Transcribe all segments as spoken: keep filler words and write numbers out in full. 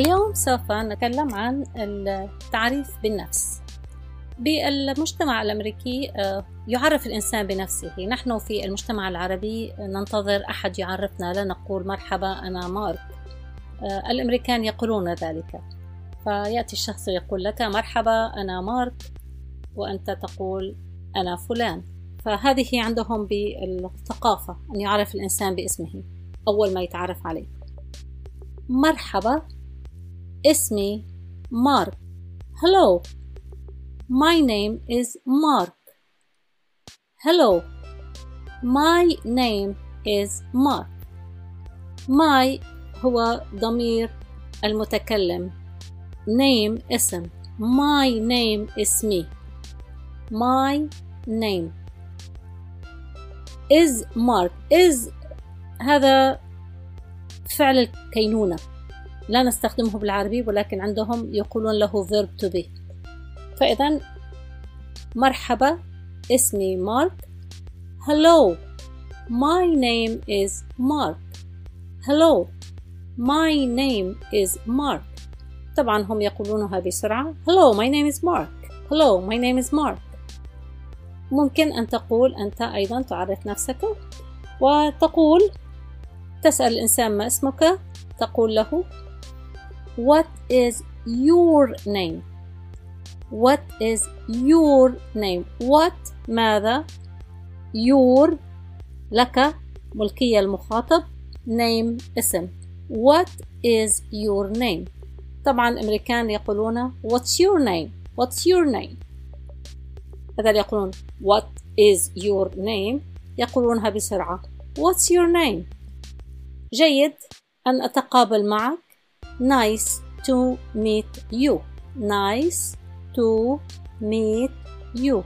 اليوم سوف نتكلم عن التعريف بالنفس. بالمجتمع الأمريكي يعرف الإنسان بنفسه. نحن في المجتمع العربي ننتظر أحد يعرفنا، لا نقول مرحبا أنا مارك. الأمريكان يقولون ذلك، فيأتي الشخص يقول لك مرحبا أنا مارك وأنت تقول أنا فلان. فهذه عندهم بالثقافة أن يعرف الإنسان باسمه أول ما يتعرف عليه. مرحبا، اسمي مارك. Hello, my name is Mark. Hello, my name is Mark. My هو ضمير المتكلم، name اسم، my name اسمي، my name is Mark. is هذا فعل الكينونة، لا نستخدمه بالعربي ولكن عندهم يقولون له verb to be. فإذا مرحبا اسمي مارك. Hello, my name is Mark. Hello, my name is Mark. طبعا هم يقولونها بسرعة. Hello, my name is Mark. Hello, my name is Mark. ممكن أن تقول أنت أيضا تعرف نفسك وتقول، تسأل الإنسان ما اسمك، تقول له What is your name? What is your name? What ماذا؟ Your لك، ملكية المخاطب، name اسم. What is your name? طبعا الأمريكان يقولون What's your name? What's your name? هذا يقولون What is your name? يقولونها بسرعة What's your name? جيد أن أتقابل معك. Nice to meet you. Nice to meet you.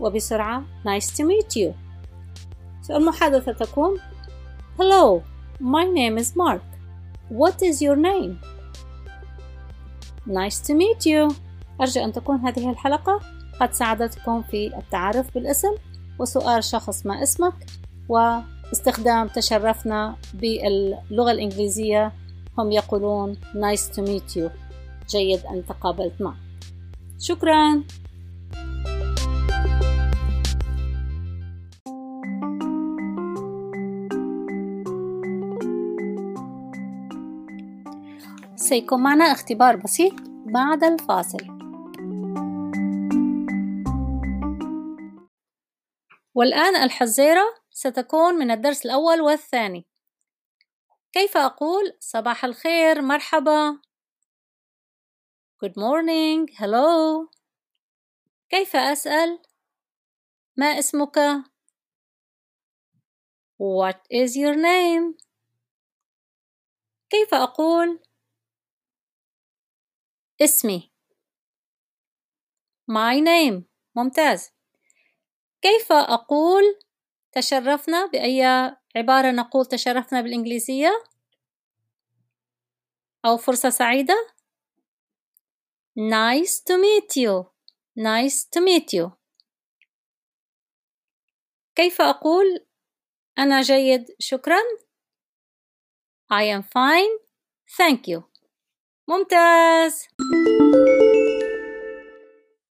وبسرعة Nice to meet you. المحادثة تكون Hello, my name is Mark. What is your name? Nice to meet you. أرجو أن تكون هذه الحلقة قد ساعدتكم في التعرف بالاسم وسؤال شخص ما اسمك و استخدام تشرفنا باللغة الإنجليزية. هم يقولون nice to meet you. جيد أن تقابلت معك. شكرا. سيكون معنا اختبار بسيط بعد الفاصل. والآن الحزيرة ستكون من الدرس الأول والثاني. كيف أقول صباح الخير، مرحبا؟ Good morning, hello. كيف أسأل ما اسمك؟ What is your name? كيف أقول اسمي؟ My name. ممتاز. كيف أقول تشرفنا؟ بأي عبارة نقول تشرفنا بالإنجليزية؟ أو فرصة سعيدة؟ Nice to meet you. Nice to meet you. كيف أقول أنا جيد شكرا؟ I am fine. Thank you. ممتاز.